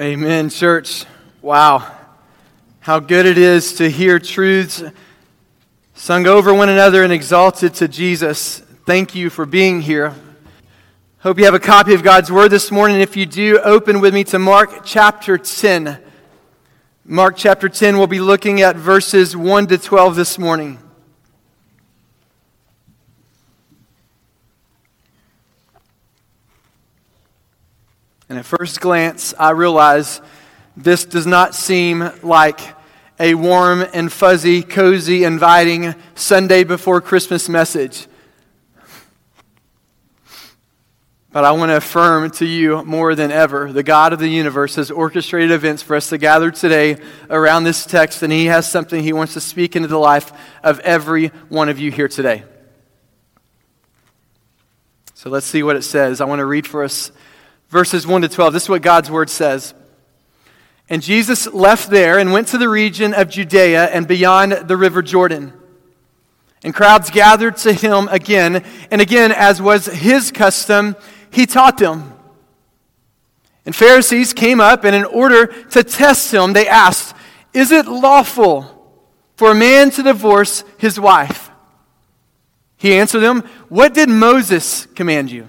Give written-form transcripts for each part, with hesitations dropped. Amen, church. Wow. How good it is to hear truths sung over one another and exalted to Jesus. Thank you for being here. Hope you have a copy of God's Word this morning. If you do, open with me to Mark chapter 10. Mark chapter 10, we'll be looking at verses 1 to 12 this morning. And at first glance, I realize this does not seem like a warm and fuzzy, cozy, inviting Sunday before Christmas message. But I want to affirm to you more than ever, the God of the universe has orchestrated events for us to gather today around this text, and He has something He wants to speak into the life of every one of you here today. So let's see what it says. I want to read for us verses 1 to 12. This is what God's Word says. And Jesus left there and went to the region of Judea and beyond the river Jordan. And crowds gathered to Him again, and again, as was His custom, He taught them. And Pharisees came up, and in order to test Him, they asked, "Is it lawful for a man to divorce his wife?" He answered them, "What did Moses command you?"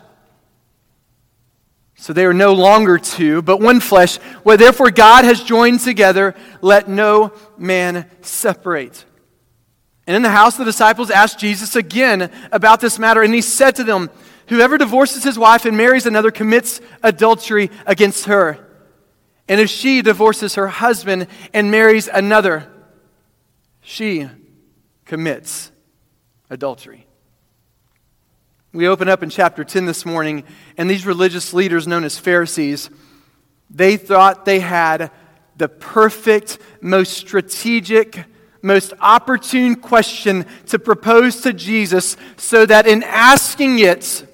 So they are no longer two, but one flesh. Where therefore God has joined together, let no man separate. And in the house, the disciples asked Jesus again about this matter, and He said to them, "Whoever divorces his wife and marries another commits adultery against her. And if she divorces her husband and marries another, she commits adultery." We open up in chapter 10 this morning, and these religious leaders known as Pharisees, they thought they had the perfect, most strategic, most opportune question to propose to Jesus so that in asking it,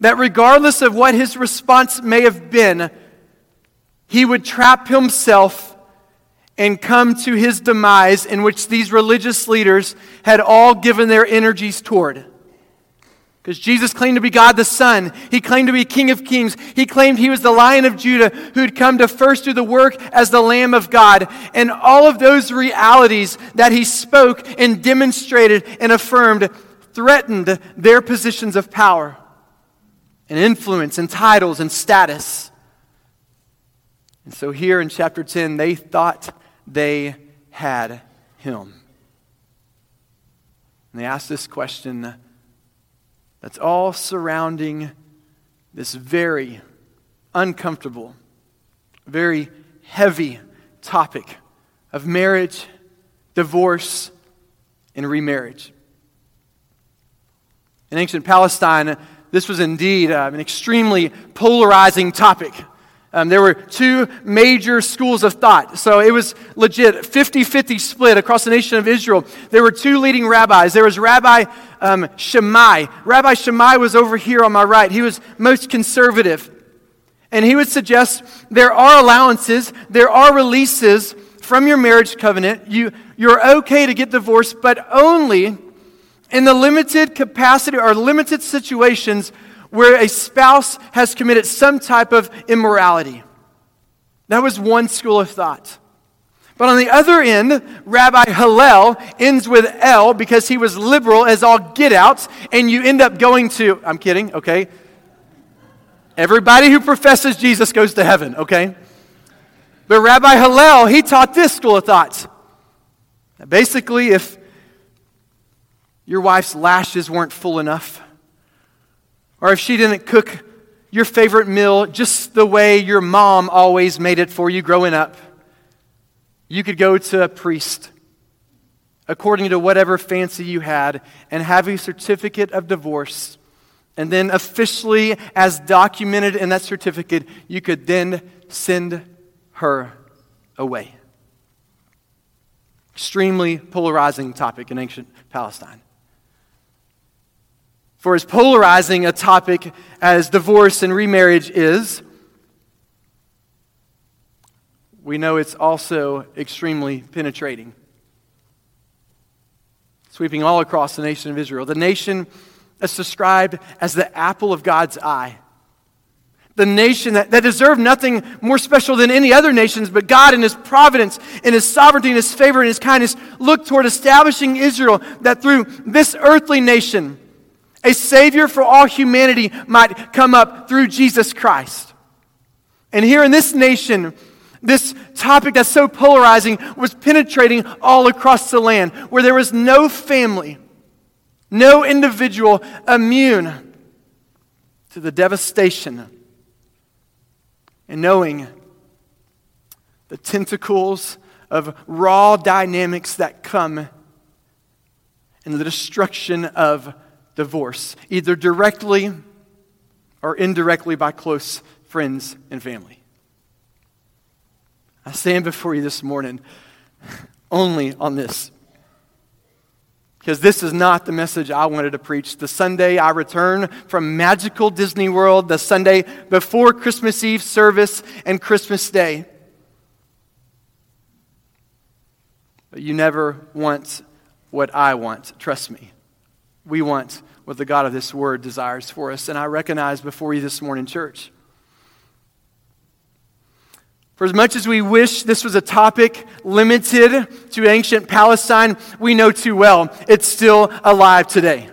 that regardless of what His response may have been, He would trap Himself and come to His demise in which these religious leaders had all given their energies toward. Because Jesus claimed to be God the Son. He claimed to be King of Kings. He claimed He was the Lion of Judah who had come to first do the work as the Lamb of God. And all of those realities that He spoke and demonstrated and affirmed threatened their positions of power and influence and titles and status. And so here in chapter 10, they thought they had Him. And they asked this question that's all surrounding this very uncomfortable, very heavy topic of marriage, divorce, and remarriage. In ancient Palestine, this was indeed an extremely polarizing topic. There were two major schools of thought. So it was legit 50-50 split across the nation of Israel. There were two leading rabbis. There was Rabbi Shammai. Rabbi Shammai was over here on my right. He was most conservative. And he would suggest there are allowances, there are releases from your marriage covenant. You're okay to get divorced, but only in the limited capacity or limited situations where a spouse has committed some type of immorality. That was one school of thought. But on the other end, Rabbi Hillel ends with L because he was liberal as all get out, and you end up going to, I'm kidding, okay? Everybody who professes Jesus goes to heaven, okay? But Rabbi Hillel, he taught this school of thought. Now basically, if your wife's lashes weren't full enough, or if she didn't cook your favorite meal just the way your mom always made it for you growing up, you could go to a priest according to whatever fancy you had and have a certificate of divorce. And then officially, as documented in that certificate, you could then send her away. extremely polarizing topic in ancient Palestine. For as polarizing a topic as divorce and remarriage is, we know it's also extremely penetrating, sweeping all across the nation of Israel. The nation that's described as the apple of God's eye. The nation that deserved nothing more special than any other nations, but God in His providence, in His sovereignty, in His favor, in His kindness, looked toward establishing Israel, that through this earthly nation, a Savior for all humanity might come up through Jesus Christ. And here in this nation, this topic that's so polarizing was penetrating all across the land, where there was no family, no individual immune to the devastation. And knowing the tentacles of raw dynamics that come in the destruction of divorce, either directly or indirectly by close friends and family. I stand before you this morning only on this, because this is not the message I wanted to preach. The Sunday I return from magical Disney World, the Sunday before Christmas Eve service and Christmas Day. But you never want what I want, trust me. We want what the God of this Word desires for us. And I recognize before you this morning, church, for as much as we wish this was a topic limited to ancient Palestine, we know too well it's still alive today.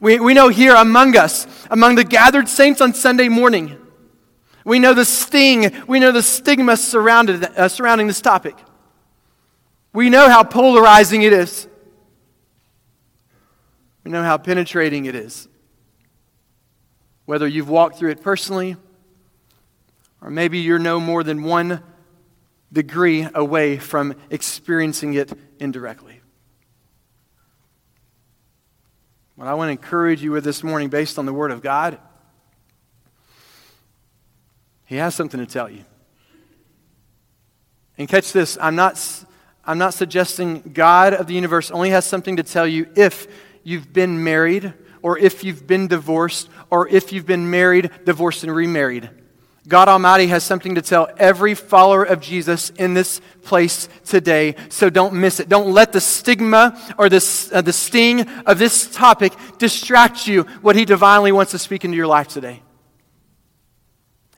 We know here among us, among the gathered saints on Sunday morning, we know the sting, we know the stigma surrounding this topic. We know how polarizing it is. We know how penetrating it is. Whether you've walked through it personally, or maybe you're no more than 1 degree away from experiencing it indirectly. What I want to encourage you with this morning, based on the Word of God, He has something to tell you. And catch this, I'm not suggesting God of the universe only has something to tell you if you've been married, or if you've been divorced, or if you've been married, divorced, and remarried. God Almighty has something to tell every follower of Jesus in this place today, so don't miss it. Don't let the stigma or the sting of this topic distract you what He divinely wants to speak into your life today.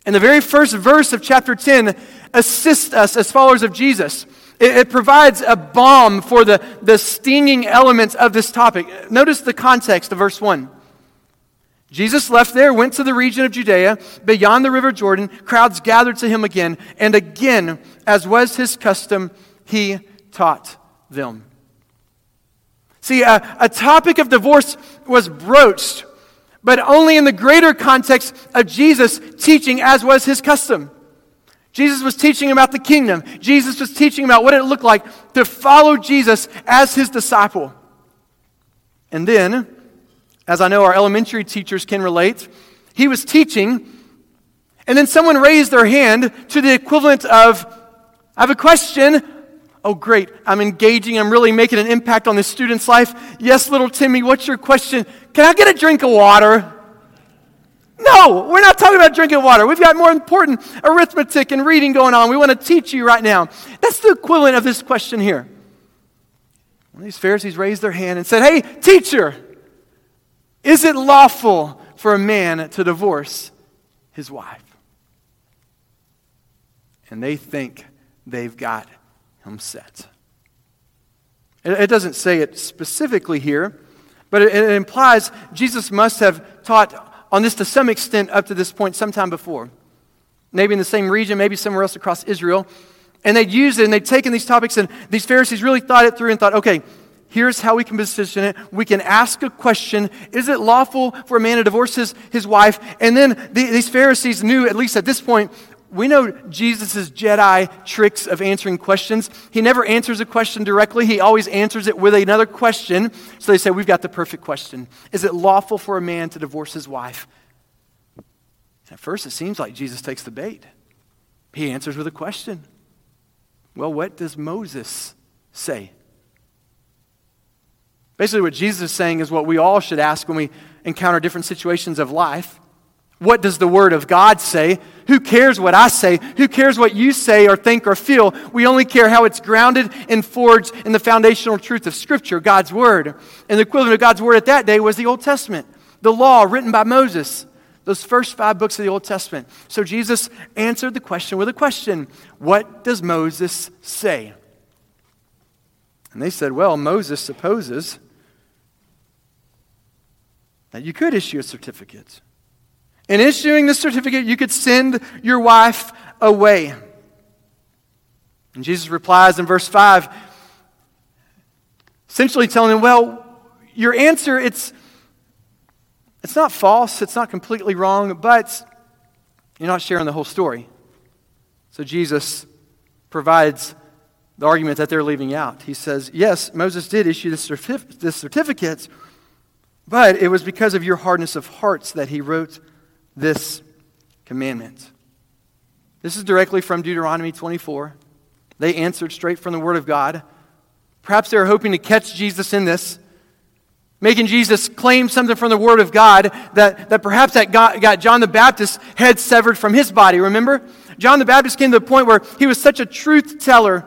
And the very first verse of chapter 10 assists us as followers of Jesus. It provides a balm for the stinging elements of this topic. Notice the context of verse 1. Jesus left there, went to the region of Judea, beyond the river Jordan. Crowds gathered to Him again, and again, as was His custom, He taught them. See, a topic of divorce was broached, but only in the greater context of Jesus teaching as was His custom. Jesus was teaching about the kingdom. Jesus was teaching about what it looked like to follow Jesus as His disciple. And then, as I know our elementary teachers can relate, He was teaching, and then someone raised their hand to the equivalent of, I have a question. Oh, great, I'm engaging, I'm really making an impact on this student's life. Yes, little Timmy, what's your question? Can I get a drink of water? No, we're not talking about drinking water. We've got more important arithmetic and reading going on. We want to teach you right now. That's the equivalent of this question here. One of these Pharisees raised their hand and said, hey, teacher, is it lawful for a man to divorce his wife? And they think they've got Him set. It doesn't say it specifically here, but it implies Jesus must have taught on this to some extent up to this point sometime before. Maybe in the same region, maybe somewhere else across Israel. And they'd used it and they'd taken these topics, and these Pharisees really thought it through and thought, okay, here's how we can position it. We can ask a question. Is it lawful for a man to divorce his wife? And then these Pharisees knew, at least at this point, we know Jesus' Jedi tricks of answering questions. He never answers a question directly. He always answers it with another question. So they say, we've got the perfect question. Is it lawful for a man to divorce his wife? At first, it seems like Jesus takes the bait. He answers with a question. Well, what does Moses say? Basically, what Jesus is saying is what we all should ask when we encounter different situations of life. What does the Word of God say? Who cares what I say? Who cares what you say or think or feel? We only care how it's grounded and forged in the foundational truth of Scripture, God's Word. And the equivalent of God's Word at that day was the Old Testament, the law written by Moses, those first 5 books of the Old Testament. So Jesus answered the question with a question. What does Moses say? And they said, well, Moses supposes that you could issue a certificate. In issuing the certificate, you could send your wife away. And Jesus replies in verse 5, essentially telling him, well, your answer, it's not false, it's not completely wrong, but you're not sharing the whole story. So Jesus provides the argument that they're leaving out. He says, yes, Moses did issue this certificate, but it was because of your hardness of hearts that he wrote this commandment. This is directly from Deuteronomy 24. They answered straight from the Word of God. Perhaps they were hoping to catch Jesus in this, making Jesus claim something from the Word of God that perhaps that got John the Baptist's head severed from his body. Remember? John the Baptist came to the point where he was such a truth teller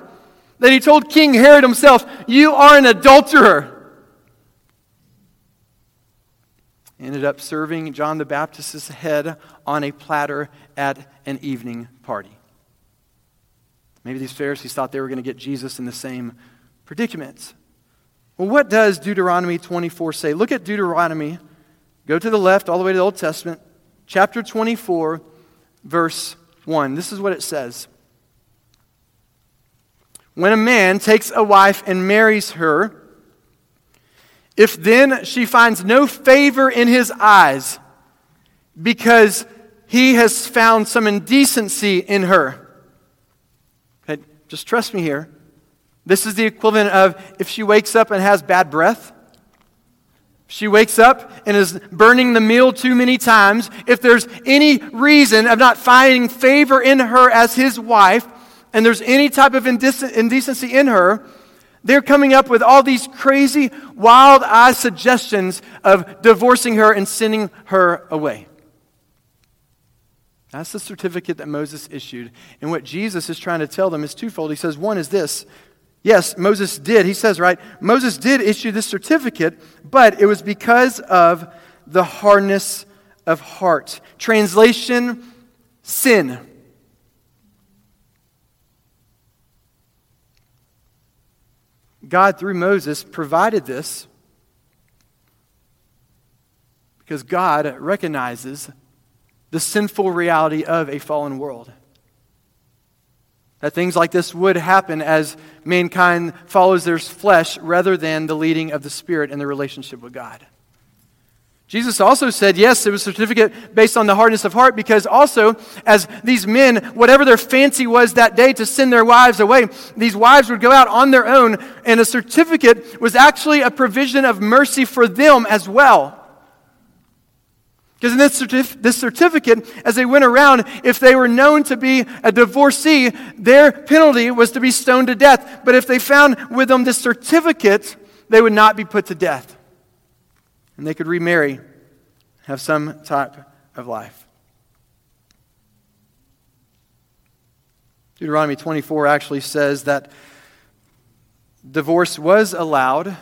that he told King Herod himself, "You are an adulterer." Ended up serving John the Baptist's head on a platter at an evening party. Maybe these Pharisees thought they were going to get Jesus in the same predicament. Well, what does Deuteronomy 24 say? Look at Deuteronomy. Go to the left all the way to the Old Testament. Chapter 24, verse 1. This is what it says. When a man takes a wife and marries her, if then she finds no favor in his eyes because he has found some indecency in her. Okay, just trust me here. This is the equivalent of if she wakes up and has bad breath. She wakes up and is burning the meal too many times. If there's any reason of not finding favor in her as his wife and there's any type of indecency in her, they're coming up with all these crazy, wild-eyed suggestions of divorcing her and sending her away. That's the certificate that Moses issued. And what Jesus is trying to tell them is twofold. He says, one is this. Yes, Moses did. He says, right, Moses did issue this certificate, but it was because of the hardness of heart. Translation, sin. God, through Moses, provided this because God recognizes the sinful reality of a fallen world. That things like this would happen as mankind follows their flesh rather than the leading of the Spirit and the relationship with God. Jesus also said, yes, it was a certificate based on the hardness of heart because also, as these men, whatever their fancy was that day to send their wives away, these wives would go out on their own, and a certificate was actually a provision of mercy for them as well. Because in this certificate, as they went around, if they were known to be a divorcee, their penalty was to be stoned to death. But if they found with them this certificate, they would not be put to death. And they could remarry, have some type of life. Deuteronomy 24 actually says that divorce was allowed,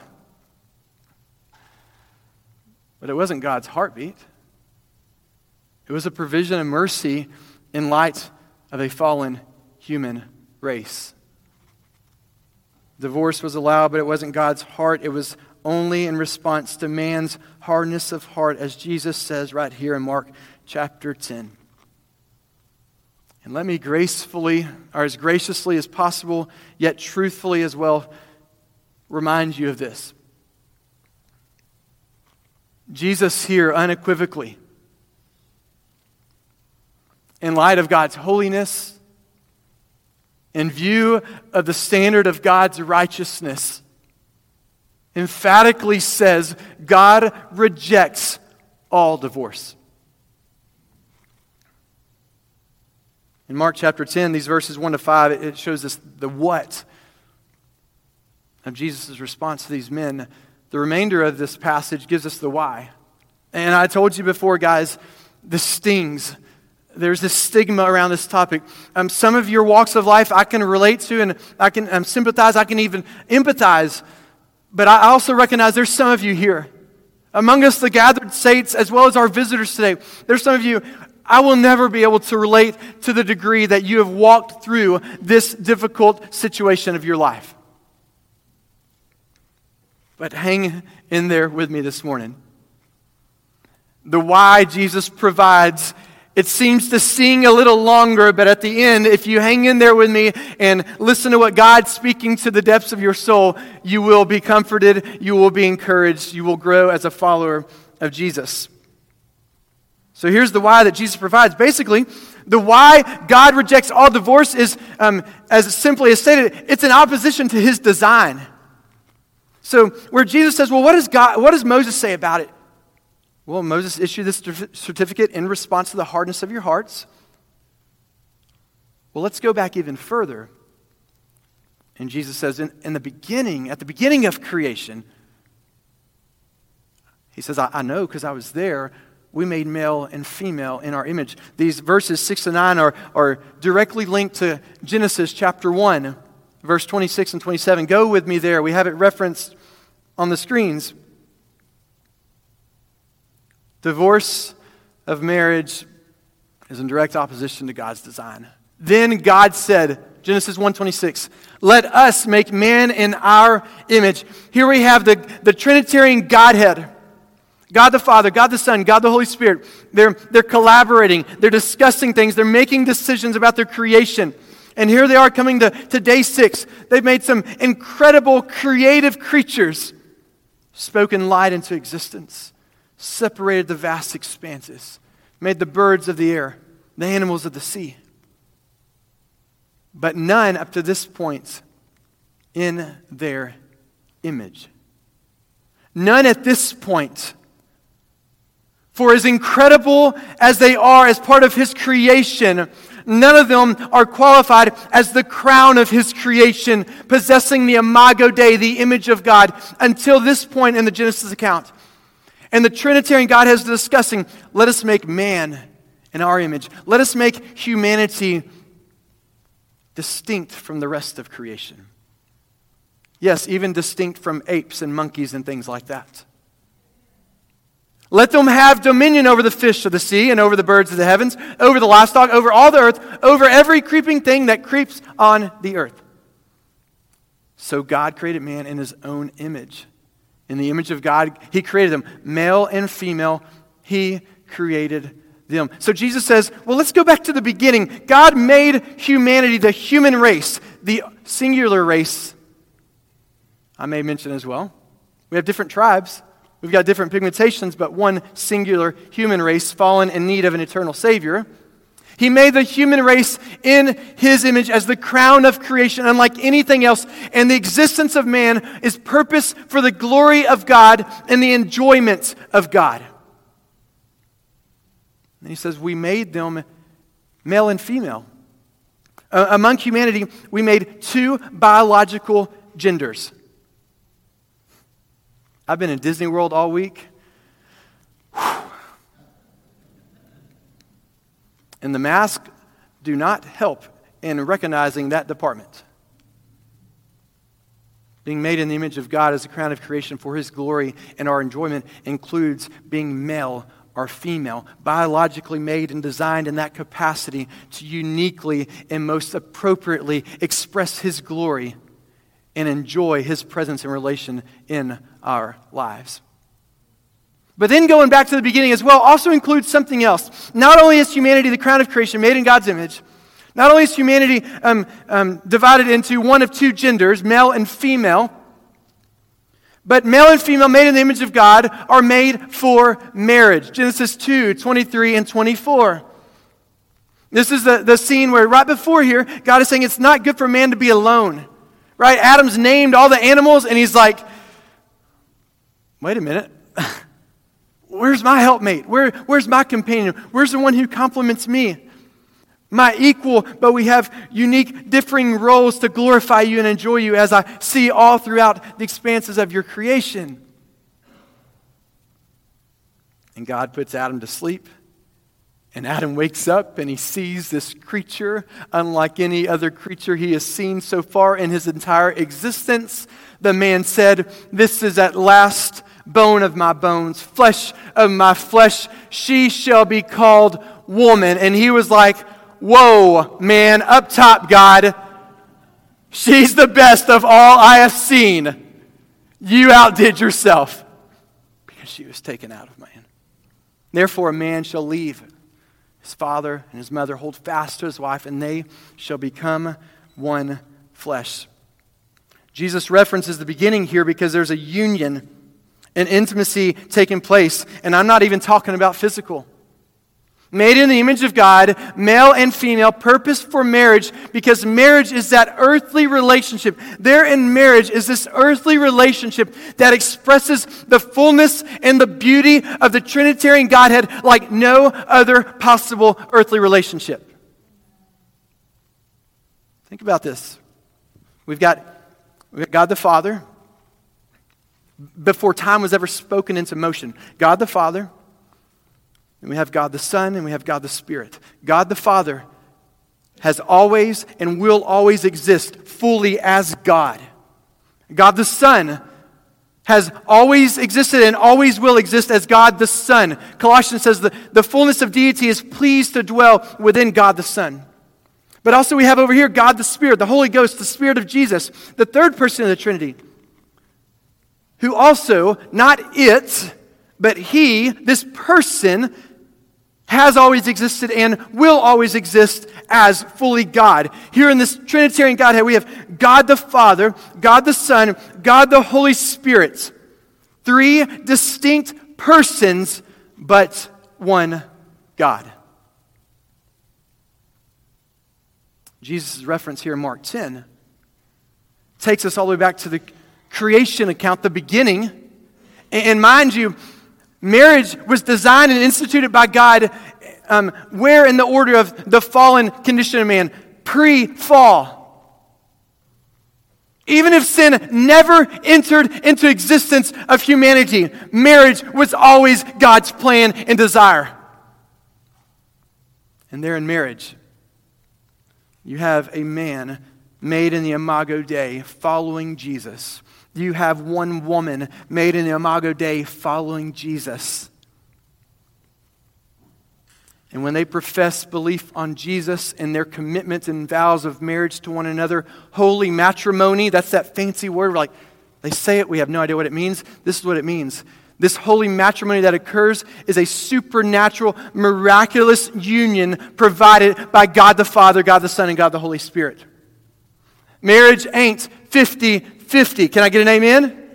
but it wasn't God's heartbeat. It was a provision of mercy in light of a fallen human race. Divorce was allowed, but it wasn't God's heart. It was only in response to man's hardness of heart, as Jesus says right here in Mark chapter 10. And let me gracefully, or as graciously as possible, yet truthfully as well, remind you of this. Jesus here unequivocally, in light of God's holiness, in view of the standard of God's righteousness, emphatically says God rejects all divorce. In Mark chapter 10, these verses 1 to 5, it shows us the what. of Jesus' response to these men, the remainder of this passage gives us the why. And I told you before, guys, this stings. There's this stigma around this topic. Some of your walks of life I can relate to, and I can sympathize, I can even empathize. But I also recognize there's some of you here. Among us, the gathered saints, as well as our visitors today, there's some of you, I will never be able to relate to the degree that you have walked through this difficult situation of your life. But hang in there with me this morning. The why Jesus provides, it seems to sing a little longer, but at the end, if you hang in there with me and listen to what God's speaking to the depths of your soul, you will be comforted, you will be encouraged, you will grow as a follower of Jesus. So here's the why that Jesus provides. Basically, the why God rejects all divorce is, as simply as stated, it's in opposition to his design. So where Jesus says, well, what does Moses say about it? Well, Moses issued this certificate in response to the hardness of your hearts. Well, let's go back even further. And Jesus says, in the beginning, at the beginning of creation, he says, I know because I was there. We made male and female in our image. These verses 6 and 9 are directly linked to Genesis chapter 1, verse 26 and 27. Go with me there. We have it referenced on the screens. Divorce of marriage is in direct opposition to God's design. Then God said, Genesis 1:26, let us make man in our image. Here we have the Trinitarian Godhead. God the Father, God the Son, God the Holy Spirit, they're collaborating, they're discussing things, they're making decisions about their creation. And here they are coming to day 6. They've made some incredible creative creatures, spoken light into existence, separated the vast expanses, made the birds of the air, the animals of the sea. But none up to this point in their image. None at this point. For as incredible as they are as part of his creation, none of them are qualified as the crown of his creation, possessing the imago Dei, the image of God, until this point in the Genesis account. And the Trinitarian God has discussing, let us make man in our image. Let us make humanity distinct from the rest of creation. Yes, even distinct from apes and monkeys and things like that. Let them have dominion over the fish of the sea and over the birds of the heavens, over the livestock, over all the earth, over every creeping thing that creeps on the earth. So God created man in his own image. In the image of God, he created them. Male and female, he created them. So Jesus says, well, let's go back to the beginning. God made humanity, the human race, the singular race. I may mention as well, we have different tribes. We've got different pigmentations, but one singular human race fallen in need of an eternal Savior. He made the human race in his image as the crown of creation, unlike anything else. And the existence of man is purpose for the glory of God and the enjoyment of God. And he says, we made them male and female. Among humanity, we made two biological genders. I've been in Disney World all week. Whew. And the masks do not help in recognizing that department. Being made in the image of God as a crown of creation for his glory and our enjoyment includes being male or female, biologically made and designed in that capacity to uniquely and most appropriately express his glory and enjoy his presence and relation in our lives. But then going back to the beginning as well also includes something else. Not only is humanity the crown of creation made in God's image, not only is humanity divided into one of two genders, male and female, but male and female made in the image of God are made for marriage. Genesis 2:23 and 24. This is the scene where right before here, God is saying it's not good for man to be alone. Right? Adam's named all the animals, and he's like, wait a minute. Where's my helpmate? Where's my companion? Where's the one who compliments me? my equal, but we have unique, differing roles to glorify you and enjoy you, as I see all throughout the expanses of your creation. And God puts Adam to sleep, and Adam wakes up and he sees this creature unlike any other creature he has seen so far in his entire existence. The man said, "This is at last bone of my bones, flesh of my flesh. She shall be called woman." And he was like, "Whoa, man, up top, God. She's the best of all I have seen. You outdid yourself, because she was taken out of man. Therefore, a man shall leave his father and his mother, hold fast to his wife, and they shall become one flesh." Jesus references the beginning here because there's a union, an intimacy taking place. And I'm not even talking about physical. Made in the image of God, male and female, purpose for marriage, because marriage is that earthly relationship. There in marriage is this earthly relationship that expresses the fullness and the beauty of the Trinitarian Godhead like no other possible earthly relationship. Think about this. We've got God the Father. Before time was ever spoken into motion, God the Father. And we have God the Son, and we have God the Spirit. God the Father has always and will always exist fully as God. God the Son has always existed and always will exist as God the Son. Colossians says the fullness of deity is pleased to dwell within God the Son. But also we have over here God the Spirit, the Holy Ghost, the Spirit of Jesus, the third person of the Trinity, who also, not it, but he, this person, has always existed and will always exist as fully God. Here in this Trinitarian Godhead, we have God the Father, God the Son, God the Holy Spirit. Three distinct persons, but one God. Jesus' reference here in Mark 10 takes us all the way back to the creation account, the beginning. And mind you, marriage was designed and instituted by God where in the order of the fallen condition of man? Pre-fall. Even if sin never entered into existence of humanity, marriage was always God's plan and desire. And there in marriage, you have a man made in the Imago Dei following Jesus. You have one woman made in the Imago Dei following Jesus. And when they profess belief on Jesus and their commitment and vows of marriage to one another, holy matrimony, that's that fancy word, like they say it, we have no idea what it means. This is what it means. This holy matrimony that occurs is a supernatural, miraculous union provided by God the Father, God the Son, and God the Holy Spirit. Marriage ain't 50-50. Can I get an amen?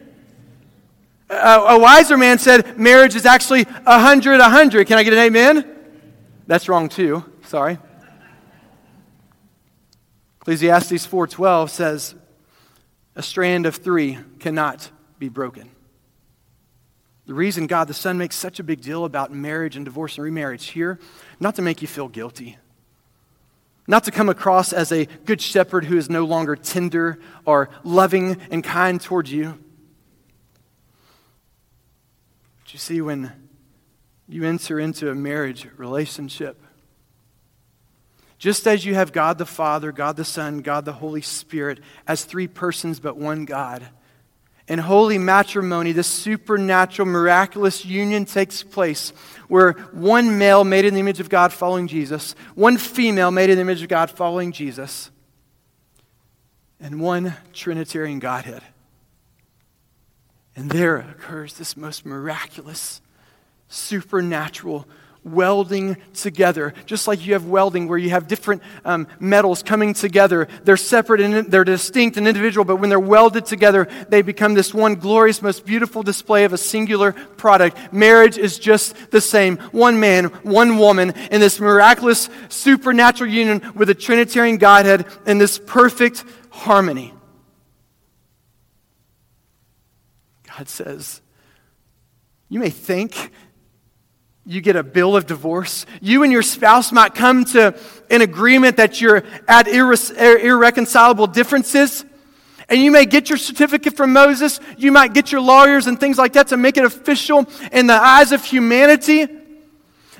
A wiser man said marriage is actually 100-100. Can I get an amen? That's wrong too. Sorry. Ecclesiastes 4:12 says, "A strand of three cannot be broken." The reason God the Son makes such a big deal about marriage and divorce and remarriage here, not to make you feel guilty, not to come across as a good shepherd who is no longer tender or loving and kind towards you. But you see, when you enter into a marriage relationship, just as you have God the Father, God the Son, God the Holy Spirit as three persons but one God, in holy matrimony, this supernatural, miraculous union takes place where one male made in the image of God following Jesus, one female made in the image of God following Jesus, and one Trinitarian Godhead. And there occurs this most miraculous, supernatural welding together, just like you have welding where you have different metals coming together. They're separate and they're distinct and individual, but when they're welded together, they become this one glorious, most beautiful display of a singular product. Marriage is just the same. One man, one woman, in this miraculous, supernatural union with a Trinitarian Godhead in this perfect harmony. God says, you may think You get a bill of divorce. You and your spouse might come to an agreement that you're at irreconcilable differences. And you may get your certificate from Moses. You might get your lawyers and things like that to make it official in the eyes of humanity.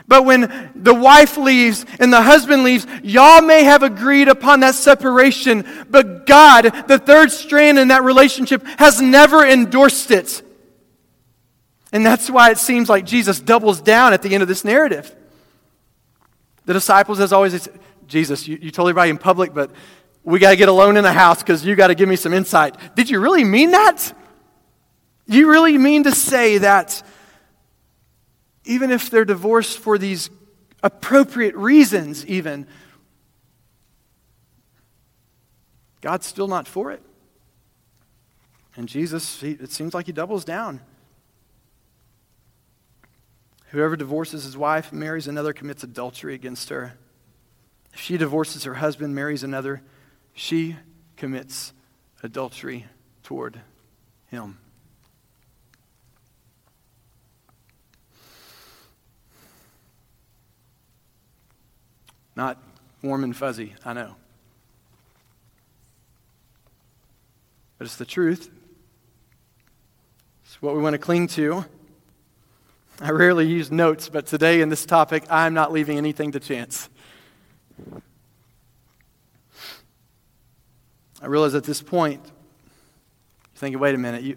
But when the wife leaves and the husband leaves, y'all may have agreed upon that separation. But God, the third strand in that relationship, has never endorsed it. And that's why it seems like Jesus doubles down at the end of this narrative. The disciples, as always, it's, Jesus, you told everybody in public, but we got to get alone in the house because you got to give me some insight. Did you really mean that? You really mean to say that even if they're divorced for these appropriate reasons even, God's still not for it? And Jesus, it seems like he doubles down. Whoever divorces his wife, marries another, commits adultery against her. If she divorces her husband, marries another, she commits adultery toward him. Not warm and fuzzy, I know. But it's the truth. It's what we want to cling to. I rarely use notes, but today in this topic, I'm not leaving anything to chance. I realize at this point, you're thinking, wait a minute, you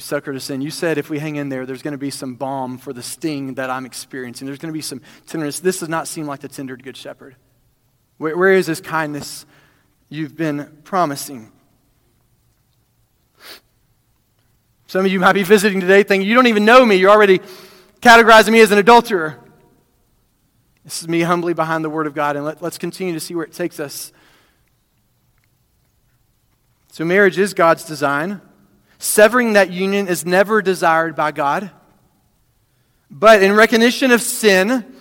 suckered us in. You said if we hang in there, there's going to be some balm for the sting that I'm experiencing. There's going to be some tenderness. This does not seem like the tender good shepherd. Where is this kindness you've been promising? Some of you might be visiting today thinking, you don't even know me. You're already categorizing me as an adulterer. This is me humbly behind the Word of God, and let's continue to see where it takes us. So marriage is God's design. Severing that union is never desired by God. But in recognition of sin,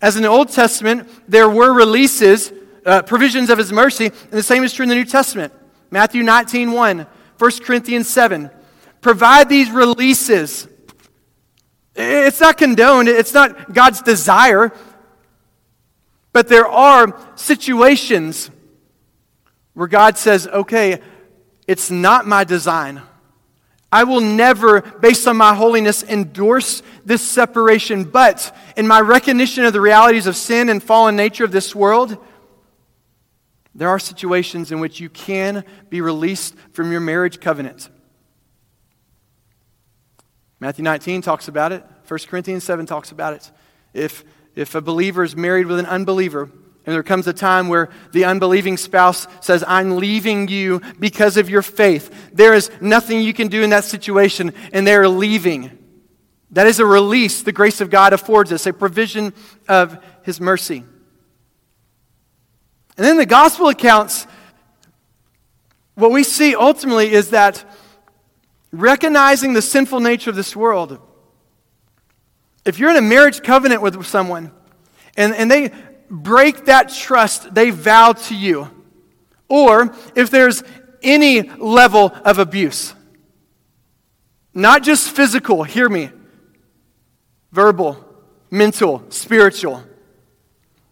as in the Old Testament, there were releases, provisions of His mercy, and the same is true in the New Testament. Matthew 19:1, 1 Corinthians 7. Provide these releases. It's not condoned. It's not God's desire. But there are situations where God says, okay, it's not my design. I will never, based on my holiness, endorse this separation. But in my recognition of the realities of sin and fallen nature of this world, there are situations in which you can be released from your marriage covenant. Matthew 19 talks about it. 1 Corinthians 7 talks about it. If a believer is married with an unbeliever, and there comes a time where the unbelieving spouse says, I'm leaving you because of your faith, there is nothing you can do in that situation, and they are leaving. That is a release the grace of God affords us, a provision of His mercy. And in the gospel accounts, what we see ultimately is that recognizing the sinful nature of this world. If you're in a marriage covenant with someone and they break that trust they vow to you, or if there's any level of abuse, not just physical, hear me, verbal, mental, spiritual,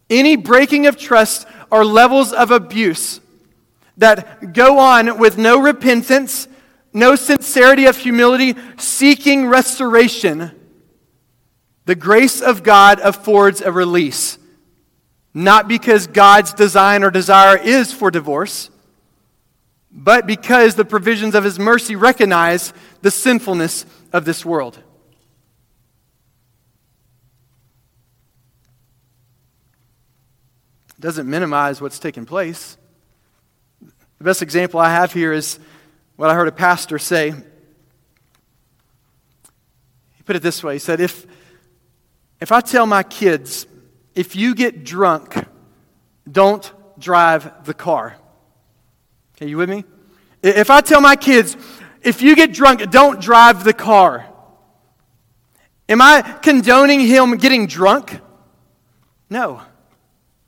any breaking of trust or levels of abuse that go on with no repentance, no sincerity of humility, seeking restoration, the grace of God affords a release. Not because God's design or desire is for divorce, but because the provisions of His mercy recognize the sinfulness of this world. It doesn't minimize what's taken place. The best example I have here is what I heard a pastor say. He put it this way. He said, if I tell my kids, if you get drunk, don't drive the car. Okay, you with me? If I tell my kids, if you get drunk, don't drive the car, am I condoning him getting drunk? No. All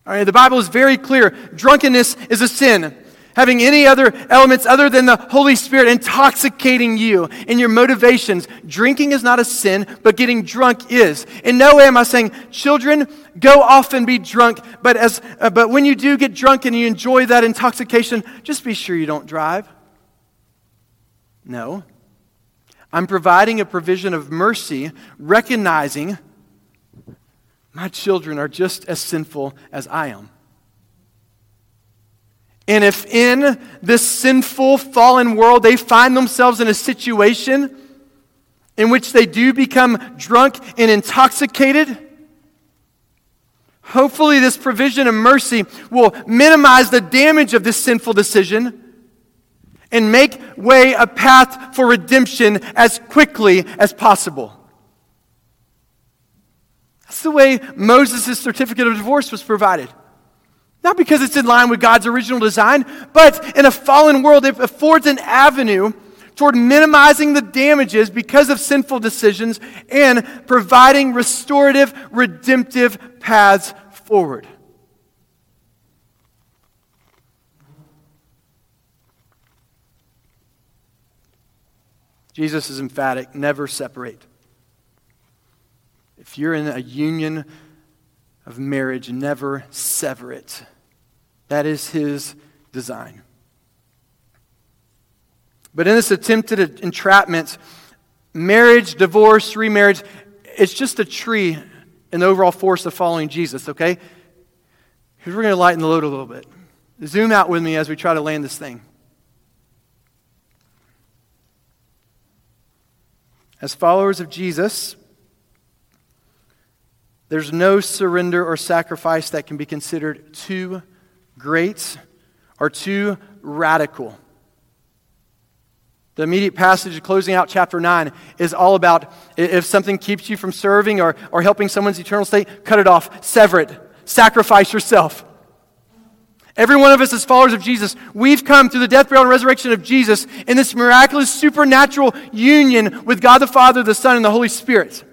right, the Bible is very clear. Drunkenness is a sin. having any other elements other than the Holy Spirit intoxicating you in your motivations. Drinking is not a sin, but getting drunk is. In no way am I saying, children, go off and be drunk, but when you do get drunk and you enjoy that intoxication, just be sure you don't drive. No. I'm providing a provision of mercy, recognizing my children are just as sinful as I am. And if in this sinful, fallen world they find themselves in a situation in which they do become drunk and intoxicated, hopefully this provision of mercy will minimize the damage of this sinful decision and make way a path for redemption as quickly as possible. That's the way Moses' certificate of divorce was provided. Not because it's in line with God's original design, but in a fallen world, it affords an avenue toward minimizing the damages because of sinful decisions and providing restorative, redemptive paths forward. Jesus is emphatic, never separate. If you're in a union of marriage, never sever it. That is his design. But in this attempt at entrapment, marriage, divorce, remarriage, it's just a tree in the overall force of following Jesus, okay? Because we're going to lighten the load a little bit. Zoom out with me as we try to land this thing. As followers of Jesus, there's no surrender or sacrifice that can be considered too great or too radical. The immediate passage closing out chapter 9 is all about if something keeps you from serving or helping someone's eternal state, cut it off, sever it, sacrifice yourself. Every one of us as followers of Jesus, we've come through the death, burial, and resurrection of Jesus in this miraculous, supernatural union with God the Father, the Son, and the Holy Spirit.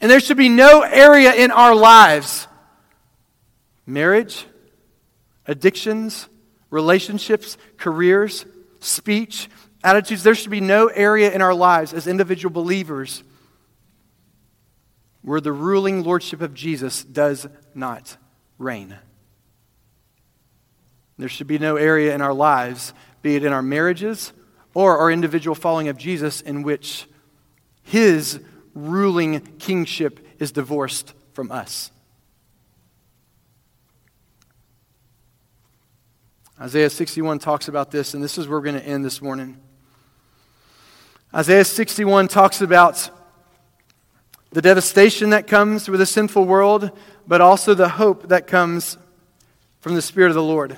And there should be no area in our lives, marriage, addictions, relationships, careers, speech, attitudes, there should be no area in our lives as individual believers where the ruling lordship of Jesus does not reign. There should be no area in our lives, be it in our marriages or our individual following of Jesus, in which his ruling kingship is divorced from us. Isaiah 61 talks about this, and this is where we're going to end this morning. Isaiah 61 talks about the devastation that comes with a sinful world, but also the hope that comes from the Spirit of the Lord.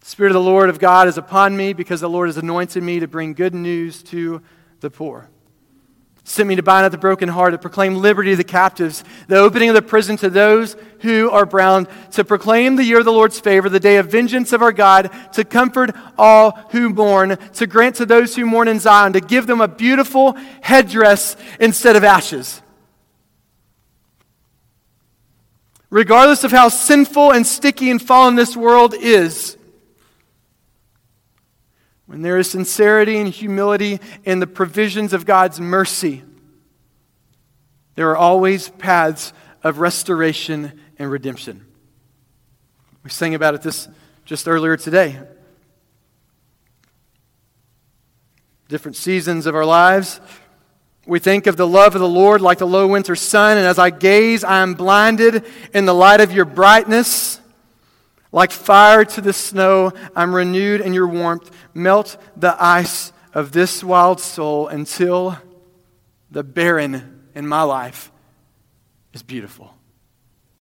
The Spirit of the Lord of God is upon me, because the Lord has anointed me to bring good news to the poor. Sent me to bind up the brokenhearted, to proclaim liberty to the captives, the opening of the prison to those who are bound, to proclaim the year of the Lord's favor, the day of vengeance of our God, to comfort all who mourn, to grant to those who mourn in Zion, to give them a beautiful headdress instead of ashes. Regardless of how sinful and sticky and fallen this world is, when there is sincerity and humility in the provisions of God's mercy, there are always paths of restoration and redemption. We sang about it just earlier today. Different seasons of our lives, we think of the love of the Lord like the low winter sun, and as I gaze, I am blinded in the light of your brightness. Like fire to the snow, I'm renewed in your warmth. Melt the ice of this wild soul until the barren in my life is beautiful.